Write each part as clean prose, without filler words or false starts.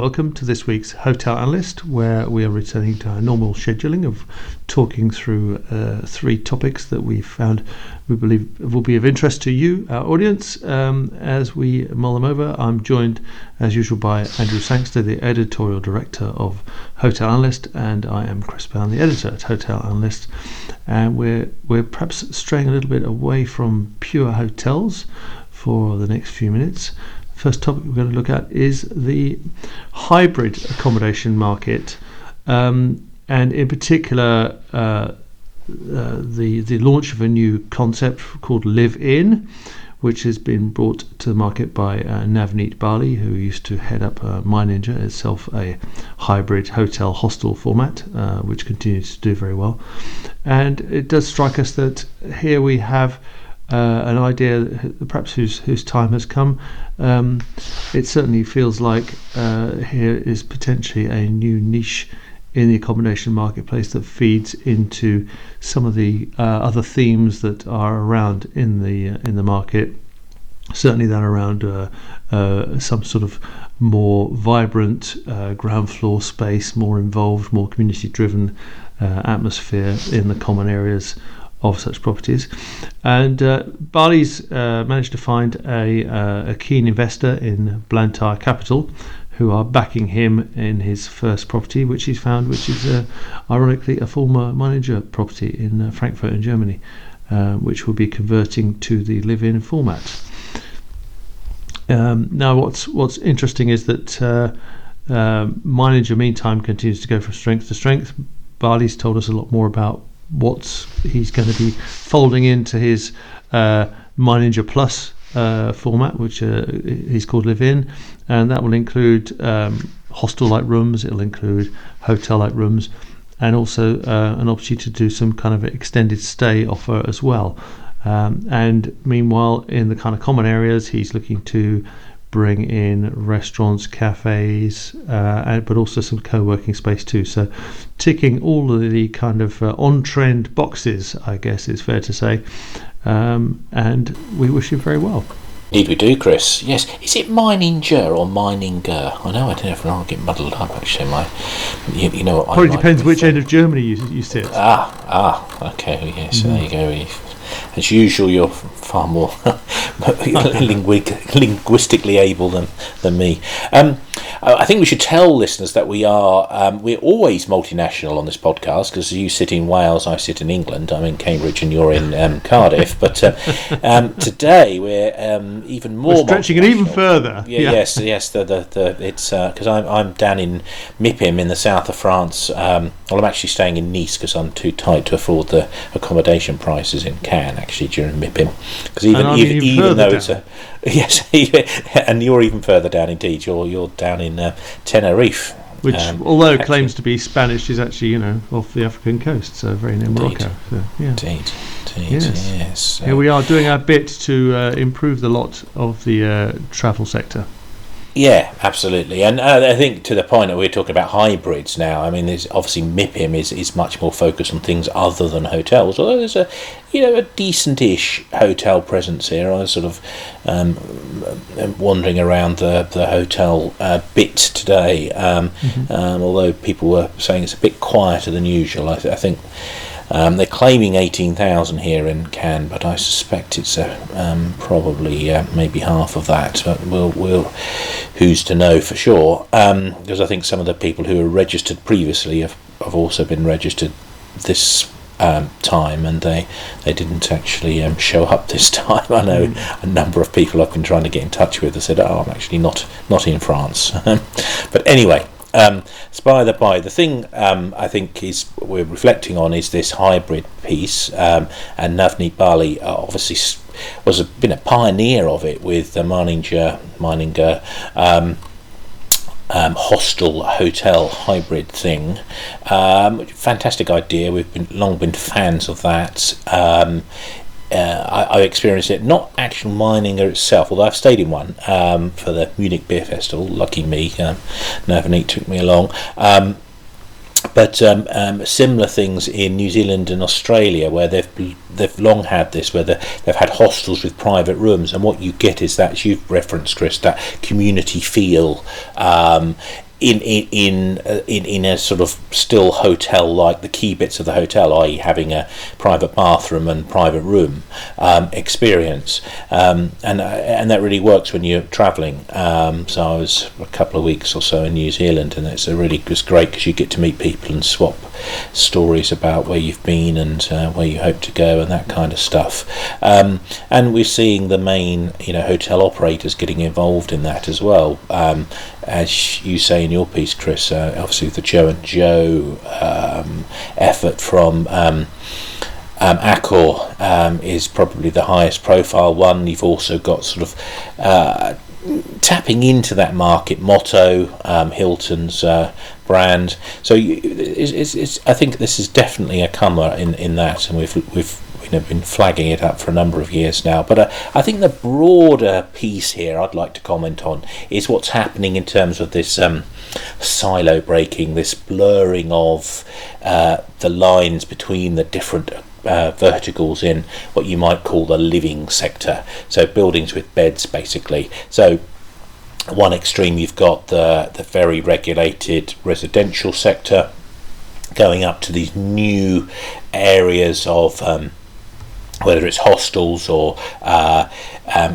Welcome to this week's Hotel Analyst, where we are returning to our normal scheduling of talking through three topics that we believe will be of interest to you, our audience, as we mull them over. I'm joined, as usual, by Andrew Sangster, the editorial director of Hotel Analyst, and I am Chris Bowen, the editor at Hotel Analyst. And we're perhaps straying a little bit away from pure hotels for the next few minutes. First topic we're going to look at is the hybrid accommodation market, and in particular the launch of a new concept called Live In, which has been brought to the market by Navneet Bali, who used to head up MyNinja, itself a hybrid hotel hostel format, which continues to do very well. And it does strike us that here we have an idea perhaps whose time has come. It certainly feels like here is potentially a new niche in the accommodation marketplace that feeds into some of the other themes that are around in the market, certainly that around some sort of more vibrant ground floor space, more involved, more community driven atmosphere in the common areas of such properties. And Bali's managed to find a keen investor in Blantyre Capital, who are backing him in his first property, which he's found, which is ironically a former manager property in Frankfurt in Germany, which will be converting to the live-in format. Now what's interesting is that MyNinja meantime continues to go from strength to strength. Bali's told us a lot more about what he's going to be folding into his MyNinja Plus format, which he's called Live In, and that will include hostel-like rooms, it'll include hotel-like rooms, and also an opportunity to do some kind of extended stay offer as well. And meanwhile, in the kind of common areas, he's looking to bring in restaurants, cafes, but also some co-working space too. So ticking all of the kind of on-trend boxes, I guess it's fair to say, and we wish him very well. Indeed we do, Chris. Yes. Is it MyNinja or Meininger? I know, I don't know if I'll get muddled up, actually. You know what, probably depends which end of Germany you sit. Okay, yes, there you go. As usual, you're far more linguistically able than me. I think we should tell listeners that we are we're always multinational on this podcast, because you sit in Wales, I sit in England, I'm in Cambridge, and you're in Cardiff. But today we're even more. We're stretching it even further. Yeah. Yes. The it's because I'm down in MIPIM in the south of France. I'm actually staying in Nice because I'm too tight to afford the accommodation prices in Cannes, actually, during MIPIM. Because even though it's a yes, and you're even further down indeed. You're down in Tenerife, which although actually claims to be Spanish, is actually, you know, off the African coast, so very near Morocco. So, yeah. Indeed. Yes. So here we are doing our bit to improve the lot of the travel sector. Yeah, absolutely. And I think to the point that we're talking about hybrids now, I mean, there's obviously MIPIM is much more focused on things other than hotels, although there's a decent-ish hotel presence here. I was sort of wandering around the hotel bit today, although people were saying it's a bit quieter than usual. I think they're claiming 18,000 here in Cannes, but I suspect it's probably maybe half of that. But we'll who's to know for sure? Because I think some of the people who were registered previously have also been registered this time, and they didn't actually show up this time. I know a number of people I've been trying to get in touch with have said, "Oh, I'm actually not in France." But anyway, by the thing I think is we're reflecting on is this hybrid piece, and Navneet Bali obviously was been a pioneer of it with the MyNinja hostel hotel hybrid thing. Fantastic idea. We've long been fans of that. I experienced it, not actual Meininger itself, although I've stayed in one for the Munich Beer Festival. Lucky me, Navneet took me along. But similar things in New Zealand and Australia, where they've long had this, where they've had hostels with private rooms, and what you get is that, as you've referenced, Chris, that community feel in a sort of still hotel, like the key bits of the hotel, i.e. having a private bathroom and private room experience, and that really works when you're travelling. So I was a couple of weeks or so in New Zealand, and it's a really it's great because you get to meet people and swap stories about where you've been and where you hope to go and that kind of stuff. And we're seeing the main hotel operators getting involved in that as well. As you say in your piece, Chris, obviously the Joe and Joe effort from Accor is probably the highest profile one. You've also got sort of tapping into that market, Motto, Hilton's brand. So it's I think this is definitely a comer in that, and we've been flagging it up for a number of years now. But I think the broader piece here I'd like to comment on is what's happening in terms of this silo breaking, this blurring of the lines between the different verticals in what you might call the living sector. So buildings with beds, basically. So one extreme, you've got the very regulated residential sector going up to these new areas of whether it's hostels or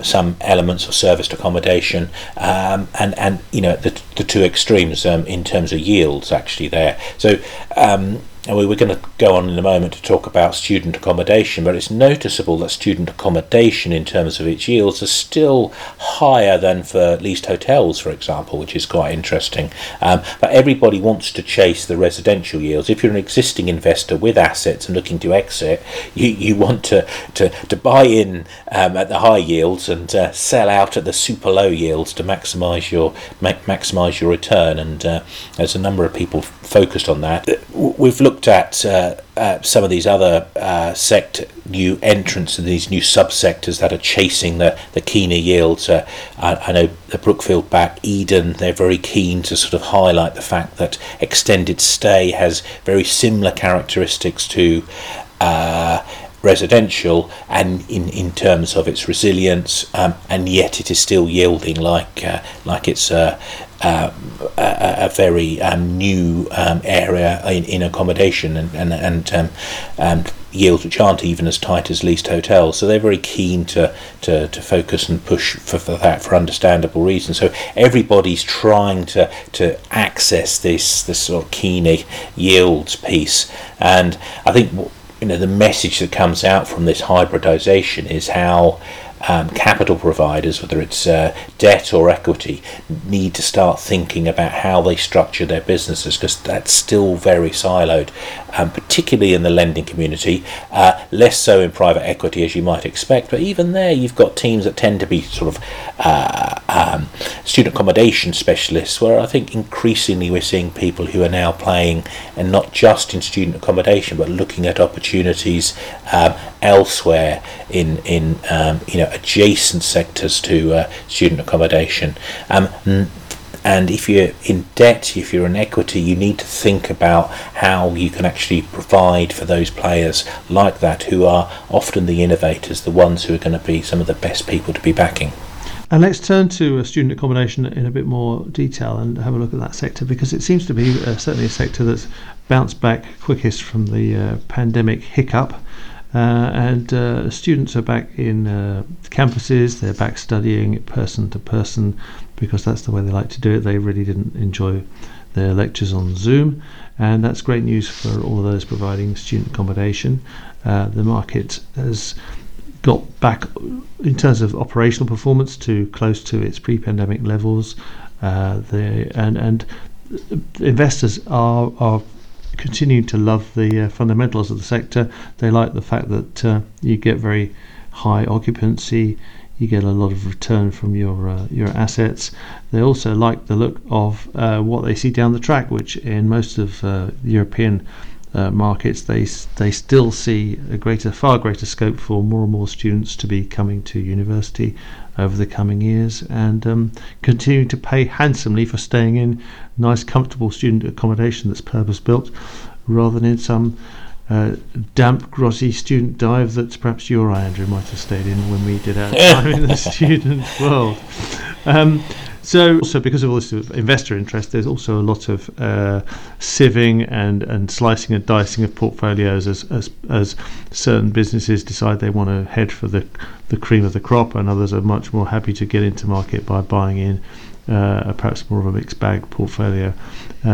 some elements of serviced accommodation, and the two extremes in terms of yields actually there. So and we were going to go on in a moment to talk about student accommodation, but it's noticeable that student accommodation in terms of its yields are still higher than for leased hotels, for example, which is quite interesting. But everybody wants to chase the residential yields. If you're an existing investor with assets and looking to exit, you want to buy in at the high yields and sell out at the super low yields to maximise your return. And there's a number of people focused on that. We've looked at some of these other new entrants and these new subsectors that are chasing the keener yields. I know the Brookfield back Eden, they're very keen to sort of highlight the fact that extended stay has very similar characteristics to residential, and in terms of its resilience, and yet it is still yielding like it's a very new area in accommodation and yields which aren't even as tight as leased hotels. So they're very keen to focus and push for that for understandable reasons. So everybody's trying to access this sort of keener yields piece, and I think the message that comes out from this hybridization is how capital providers, whether it's debt or equity, need to start thinking about how they structure their businesses, because that's still very siloed, particularly in the lending community, less so in private equity as you might expect, but even there you've got teams that tend to be sort of student accommodation specialists, where I think increasingly we're seeing people who are now playing, and not just in student accommodation, but looking at opportunities elsewhere in adjacent sectors to student accommodation. And if you're in debt, if you're in equity, you need to think about how you can actually provide for those players like that, who are often the innovators, the ones who are going to be some of the best people to be backing. And let's turn to student accommodation in a bit more detail and have a look at that sector, because it seems to be certainly a sector that's bounced back quickest from the pandemic hiccup. And students are back in campuses, they're back studying person to person, because that's the way they like to do it. They really didn't enjoy their lectures on Zoom, and that's great news for all those providing student accommodation. The market has got back, in terms of operational performance, to close to its pre-pandemic levels. And investors are continue to love the fundamentals of the sector. They like the fact that you get very high occupancy, you get a lot of return from your assets. They also like the look of what they see down the track, which in most of European markets they still see far greater scope for more and more students to be coming to university over the coming years, and continuing to pay handsomely for staying in nice, comfortable student accommodation that's purpose-built, rather than in some damp, grotty student dive that perhaps you or I, Andrew, might have stayed in when we did our time in the student world. So also because of all this sort of investor interest, there's also a lot of sieving and slicing and dicing of portfolios as certain businesses decide they want to head for the cream of the crop, and others are much more happy to get into market by buying in perhaps more of a mixed bag portfolio.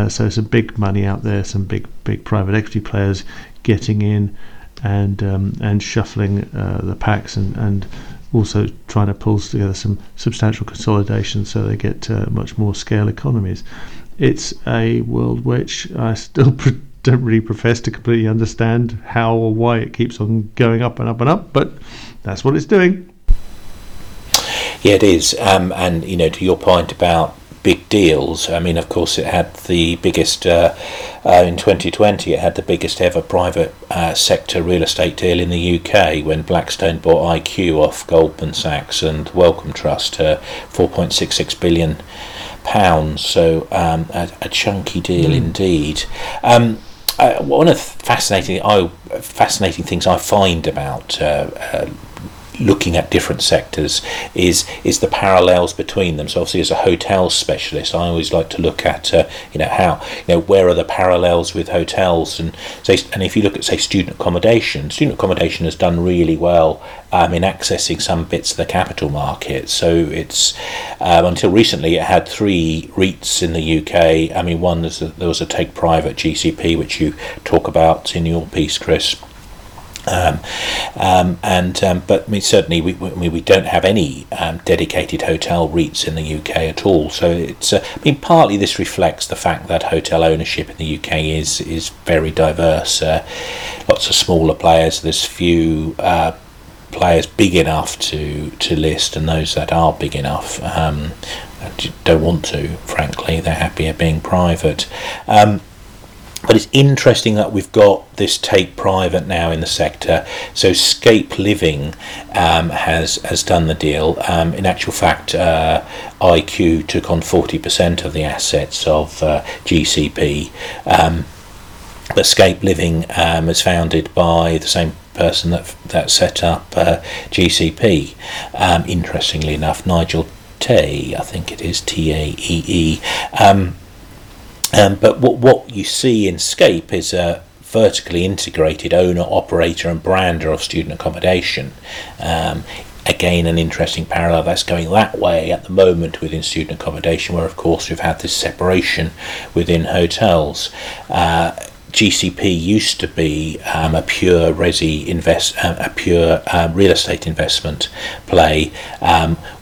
So some big money out there, some big private equity players getting in and shuffling the packs and also trying to pull together some substantial consolidation so they get much more scale economies. It's a world which I still don't really profess to completely understand how or why it keeps on going up and up and up, but that's what it's doing. Yeah, it is. And, you know, to your point about big deals, I mean, of course, it had the biggest, in 2020, it had the biggest ever private sector real estate deal in the UK when Blackstone bought IQ off Goldman Sachs and Wellcome Trust, £4.66 billion. So a chunky deal indeed. One of the fascinating things I find about looking at different sectors is the parallels between them. So obviously, as a hotel specialist, I always like to look at where are the parallels with hotels, and if you look at, say, student accommodation has done really well in accessing some bits of the capital market. So it's until recently it had three REITs in the UK. I mean, one there was a take private GCP, which you talk about in your piece, Chris. But I mean, certainly we don't have any dedicated hotel REITs in the UK at all. So it's partly this reflects the fact that hotel ownership in the UK is very diverse. Lots of smaller players. There's few players big enough to list, and those that are big enough don't want to. Frankly, they're happier being private. But it's interesting that we've got this take private now in the sector. So Scape Living has done the deal. In actual fact, IQ took on 40% of the assets of GCP. But Scape Living is founded by the same person that set up GCP. Interestingly enough, Nigel Tay, I think it is Taee. But what you see in Scape is a vertically integrated owner, operator and brander of student accommodation. Again, an interesting parallel that's going that way at the moment within student accommodation, where, of course, we've had this separation within hotels. GCP used to be a pure real estate investment play,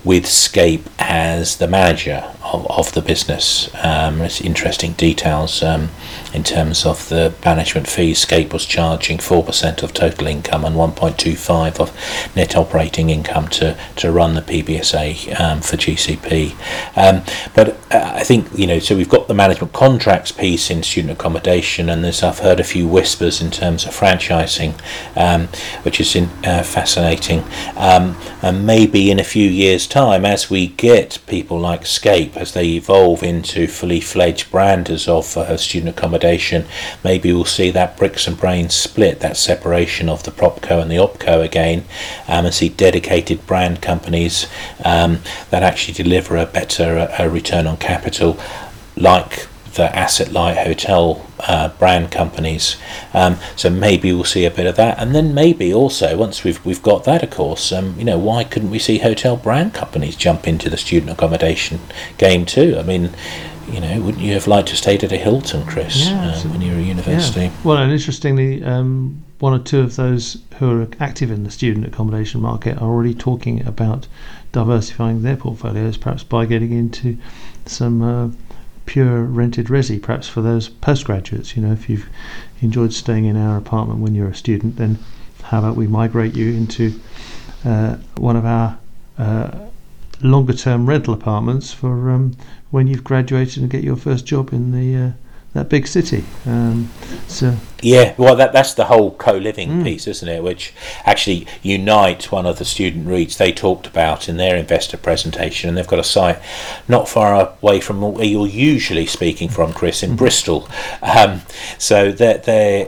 with Scape as the manager of the business. It's interesting details in terms of the management fees. Scape was charging 4% of total income and 1.25 of net operating income to run the PBSA for GCP. But I think, you know, so we've got the management contracts piece in student accommodation, and there's, I've heard a few whispers in terms of franchising, which is fascinating. And maybe in a few years' time, as we get people like Scape, as they evolve into fully fledged branders of student accommodation, maybe we'll see that bricks and brains split, that separation of the propco and the opco again, and see dedicated brand companies that actually deliver a better return on capital, like the asset light hotel brand companies. So maybe we'll see a bit of that, and then maybe also once we've got that, of course, why couldn't we see hotel brand companies jump into the student accommodation game too? I mean, you know, wouldn't you have liked to stay at a Hilton, Chris, when you were at university? Yeah. Well, and interestingly, one or two of those who are active in the student accommodation market are already talking about diversifying their portfolios, perhaps by getting into some pure rented resi, perhaps for those postgraduates. You know, if you've enjoyed staying in our apartment when you're a student, then how about we migrate you into one of our longer term rental apartments for when you've graduated and get your first job in the that big city. So yeah, well, that's the whole co-living piece, isn't it, which actually Unite, one of the student REITs, they talked about in their investor presentation, and they've got a site not far away from where you're usually speaking from, Chris, in Bristol. So that's a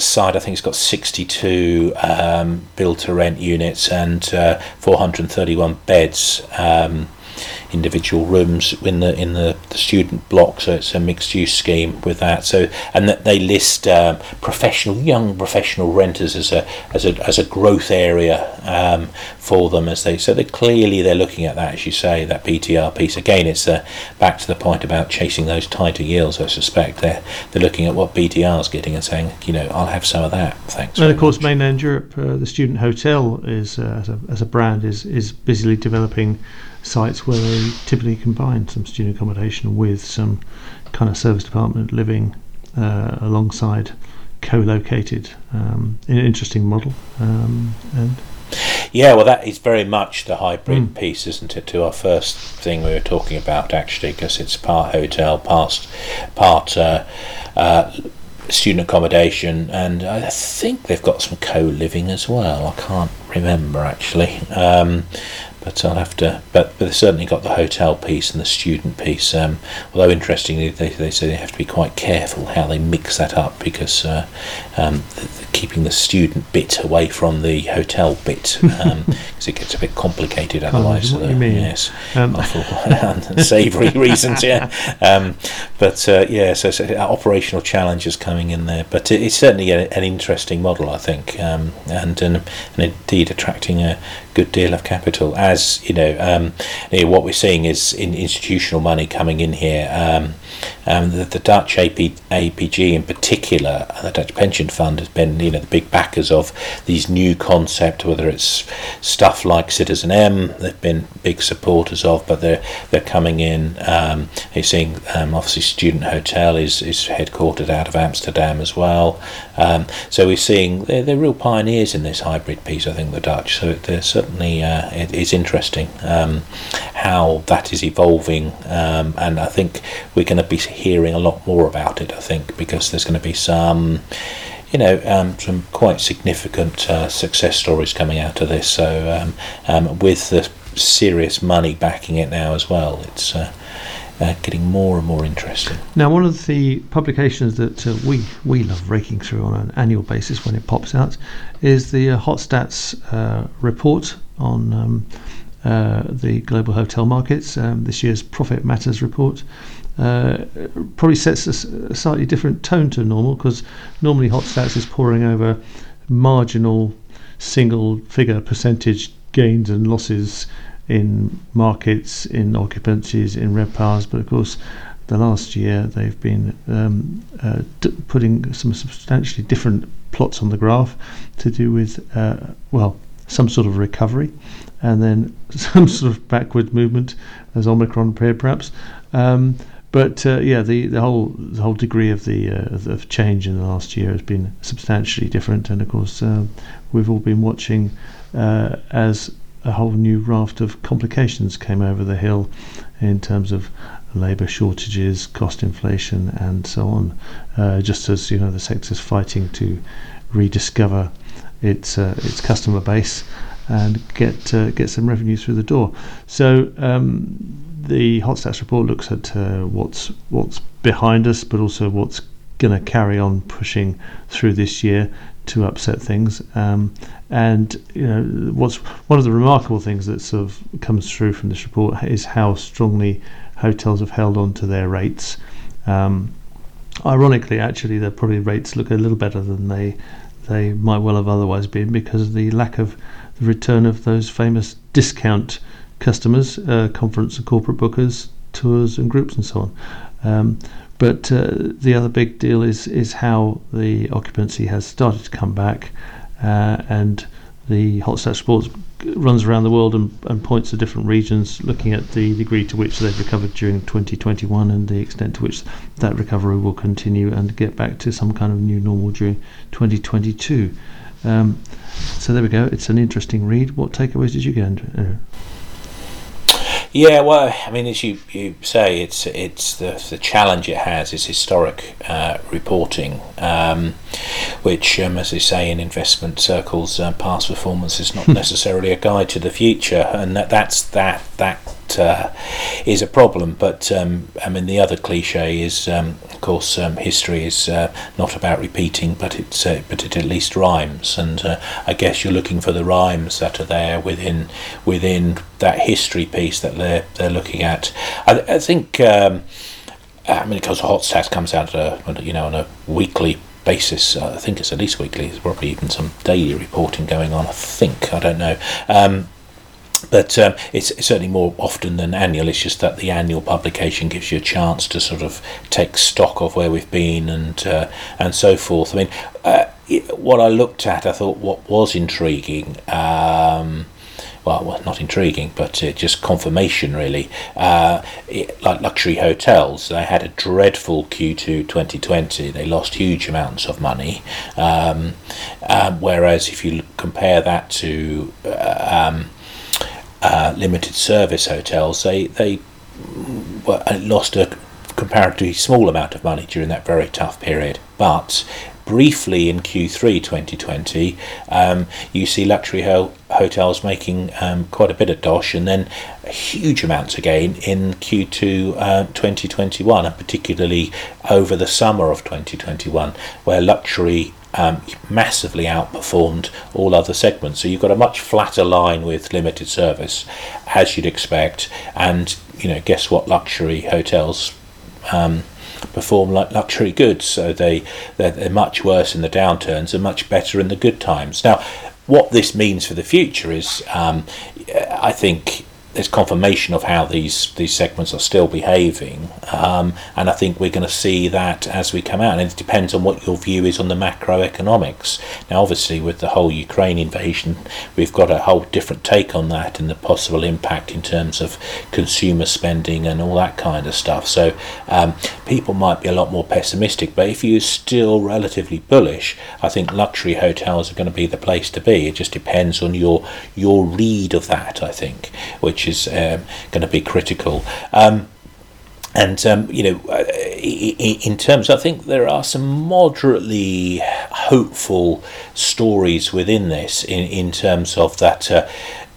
site, I think it's got 62 build to rent units and 431 beds individual rooms in the student block. So it's a mixed use scheme with that. So, and that they list young professional renters as a growth area for them, as they, so they clearly they're looking at that, as you say, that PTR piece. Again, it's back to the point about chasing those tighter yields. I suspect they're looking at what BTR is getting and saying, you know, I'll have some of that, thanks. And of course, mainland Europe, the Student Hotel is as a brand is busily developing sites where they typically combine some student accommodation with some kind of service department living alongside co-located, an interesting model. Yeah, well, that is very much the hybrid piece, isn't it, to our first thing we were talking about, actually, because it's part hotel, part student accommodation, and I think they've got some co-living as well. I can't remember, actually, but I'll have to. But they've certainly got the hotel piece and the student piece. Although interestingly, they say they have to be quite careful how they mix that up, because keeping the student bit away from the hotel bit, because it gets a bit complicated otherwise. What do you mean? Yes, for unsavoury reasons. Yeah, so operational challenges coming in there. But it's certainly an interesting model, I think, and indeed attracting a good deal of capital. As you know, what we're seeing is in institutional money coming in here. The Dutch APG in particular, the Dutch pension fund, has been, you know, the big backers of these new concepts, whether it's stuff like Citizen M, they've been big supporters of, but they're coming in. You're seeing, obviously, Student Hotel is headquartered out of Amsterdam as well. So we're seeing they're real pioneers in this hybrid piece, I think, the Dutch. So they're certainly, it's interesting how that is evolving, and I think we're going to be hearing a lot more about it, I think, because there's going to be some quite significant success stories coming out of this. So with the serious money backing it now as well, it's getting more and more interesting. Now, one of the publications that we love raking through on an annual basis when it pops out is the Hot Stats report on the global hotel markets. This year's Profit Matters report probably sets a slightly different tone to normal, because normally Hot Stats is poring over marginal single figure percentage gains and losses in markets, in occupancies, in RevPARs, but of course the last year they've been putting some substantially different plots on the graph to do with some sort of recovery, and then some sort of backward movement as Omicron appeared, perhaps. The whole degree of the of change in the last year has been substantially different, and of course we've all been watching as a whole new raft of complications came over the hill in terms of labour shortages, cost inflation, and so on. Just as, you know, the sector's fighting to rediscover its customer base and get some revenues through the door. So the Hot Stats report looks at what's behind us, but also what's going to carry on pushing through this year to upset things. And you know, what's one of the remarkable things that sort of comes through from this report is how strongly hotels have held on to their rates. Ironically, actually, their probably rates look a little better than they might well have otherwise been, because of the lack of the return of those famous discount customers, conference and corporate bookers, tours and groups and so on. But the other big deal is how the occupancy has started to come back, and the Hot Stats report runs around the world and points to different regions, looking at the degree to which they've recovered during 2021 and the extent to which that recovery will continue and get back to some kind of new normal during 2022. So there we go. It's an interesting read. What takeaways did you get, Andrew? Yeah, well, I mean, as you say, it's the challenge it has is historic reporting, which, as they say in investment circles, past performance is not necessarily a guide to the future, and that's that is a problem. But I mean, the other cliche is, of course, history is not about repeating, but it at least rhymes. And I guess you're looking for the rhymes that are there within that history piece that they're looking at. I think I mean, because Hot Stats comes out at a, you know, on a weekly basis. I think it's at least weekly. There's probably even some daily reporting going on, I think. I don't know. But it's certainly more often than annual. It's just that the annual publication gives you a chance to sort of take stock of where we've been and so forth. I mean, what I looked at, I thought what was intriguing, well, not intriguing, but just confirmation, really. Like luxury hotels, they had a dreadful Q2 2020. They lost huge amounts of money. Whereas if you compare that to limited service hotels, they lost a comparatively small amount of money during that very tough period. But briefly in Q3 2020, you see luxury hotels making quite a bit of dosh, and then huge amounts again in Q2 2021, and particularly over the summer of 2021, where luxury massively outperformed all other segments. So you've got a much flatter line with limited service, as you'd expect. And, you know, guess what? Luxury hotels perform like luxury goods, so they're much worse in the downturns and much better in the good times. Now, what this means for the future is, I think there's confirmation of how these segments are still behaving, and I think we're going to see that as we come out. And it depends on what your view is on the macroeconomics. Now, obviously, with the whole Ukraine invasion, we've got a whole different take on that and the possible impact in terms of consumer spending and all that kind of stuff. So people might be a lot more pessimistic, but if you're still relatively bullish, I think luxury hotels are going to be the place to be. It just depends on your read of that, I think, which is going to be critical. You know, in terms, I think there are some moderately hopeful stories within this in terms of that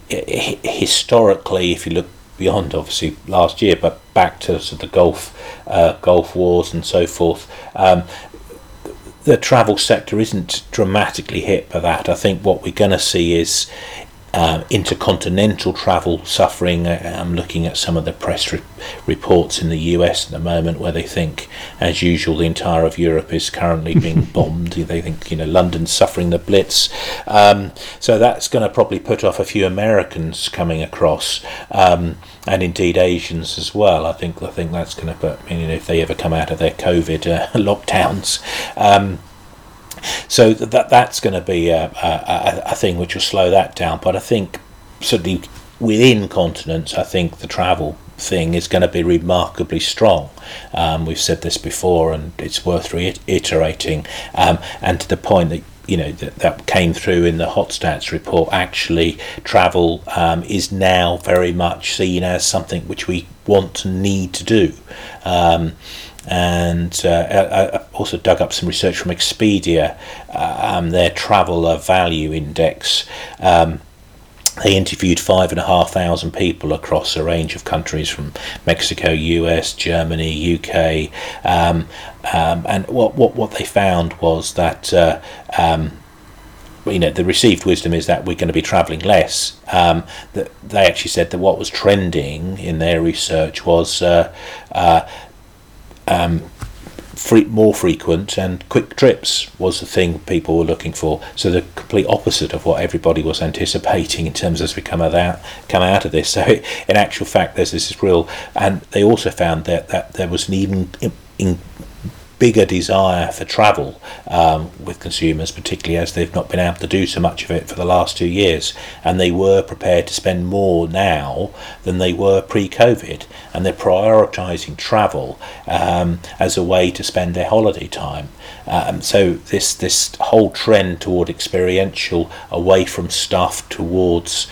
historically, if you look beyond obviously last year, but back to sort of the Gulf Wars and so forth, the travel sector isn't dramatically hit by that. I think what we're going to see is intercontinental travel suffering. I'm looking at some of the press reports in the US at the moment, where they think, as usual, the entire of Europe is currently being bombed. They think, you know, London's suffering the Blitz. So that's going to probably put off a few Americans coming across, and indeed Asians as well. I think that's going to put, you know, if they ever come out of their COVID lockdowns. So that's going to be a thing which will slow that down. But I think certainly within continents, I think the travel thing is going to be remarkably strong. We've said this before, and it's worth reiterating. And to the point that, you know, that came through in the Hot Stats report, actually travel is now very much seen as something which we want and need to do. I also dug up some research from Expedia, their Traveller Value Index. They interviewed 5,500 people across a range of countries, from Mexico, US, Germany, UK, and what they found was that you know, the received wisdom is that we're going to be travelling less. That they actually said that what was trending in their research was more frequent and quick trips was the thing people were looking for. So the complete opposite of what everybody was anticipating in terms as we come out of this. So in actual fact, there's this real, and they also found that there was an even bigger desire for travel with consumers, particularly as they've not been able to do so much of it for the last 2 years, and they were prepared to spend more now than they were pre-COVID, and they're prioritising travel as a way to spend their holiday time. So this whole trend toward experiential, away from stuff, towards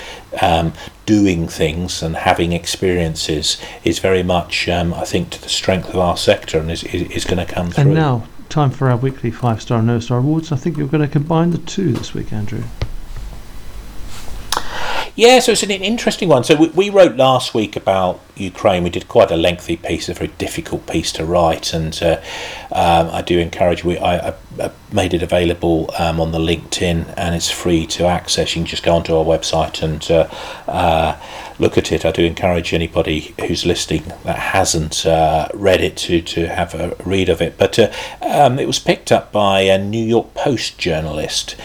doing things and having experiences is very much, I think, to the strength of our sector, and is going to come through. And now, time for our weekly 5-star and no-star awards. I think you're going to combine the two this week, Andrew. Yeah, so it's an interesting one. So we wrote last week about Ukraine. We did quite a lengthy piece, a very difficult piece to write, and I do encourage you. I made it available on the LinkedIn, and it's free to access. You can just go onto our website and look at it. I do encourage anybody who's listening that hasn't read it to have a read of it. But it was picked up by a New York Post journalist.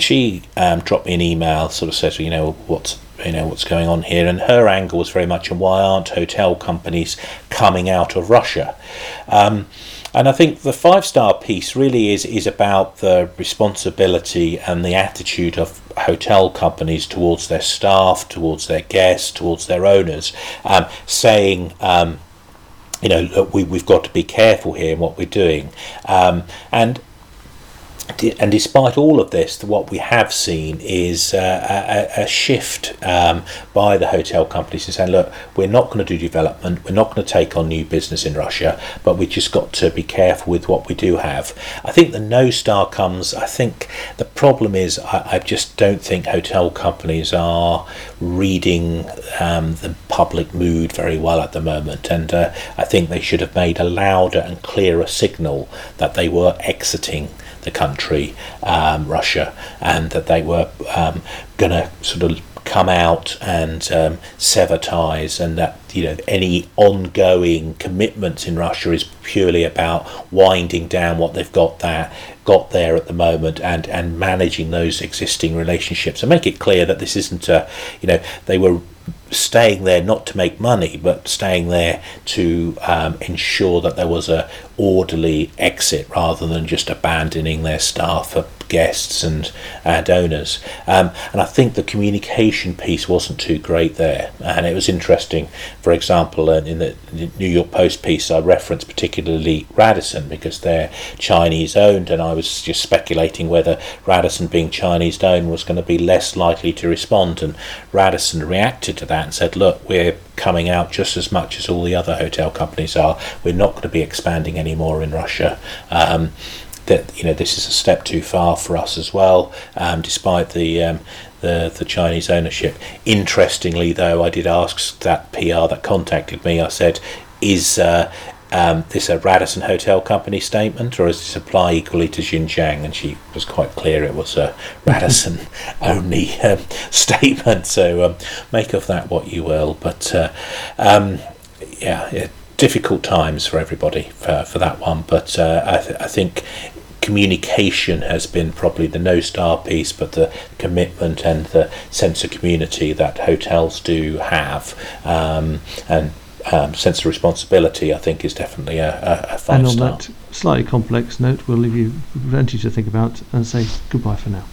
She dropped me an email, sort of said, what's going on here, and her angle was very much, and why aren't hotel companies coming out of Russia? And I think the five-star piece really is about the responsibility and the attitude of hotel companies towards their staff, towards their guests, towards their owners, saying, look, we've got to be careful here in what we're doing. And despite all of this, what we have seen is a shift by the hotel companies to say, look, we're not going to do development, we're not going to take on new business in Russia, but we just got to be careful with what we do have. I think the no star comes, I think the problem is I just don't think hotel companies are reading the public mood very well at the moment, and I think they should have made a louder and clearer signal that they were exiting the country, Russia, and that they were going to sort of come out and sever ties, and that any ongoing commitments in Russia is purely about winding down what they've got there at the moment, and managing those existing relationships, and make it clear that this isn't they were staying there not to make money, but staying there to ensure that there was a orderly exit, rather than just abandoning their staff for guests and owners. And I think the communication piece wasn't too great there, and it was interesting. For example, in the New York Post piece, I referenced particularly Radisson because they're Chinese owned, and I was just speculating whether Radisson being Chinese owned was going to be less likely to respond, and Radisson reacted to that and said, look, we're coming out just as much as all the other hotel companies are. We're not going to be expanding anymore in Russia. That this is a step too far for us as well, despite the Chinese ownership. Interestingly, though, I did ask that PR that contacted me. I said, is this a Radisson Hotel Company statement, or does this apply equally to Xinjiang? And she was quite clear it was a Radisson only statement. So make of that what you will. But difficult times for everybody for that one. But I think communication has been probably the no star piece, but the commitment and the sense of community that hotels do have, and sense of responsibility, I think, is definitely a five star. And on that slightly complex note, we'll leave you plenty to think about and say goodbye for now.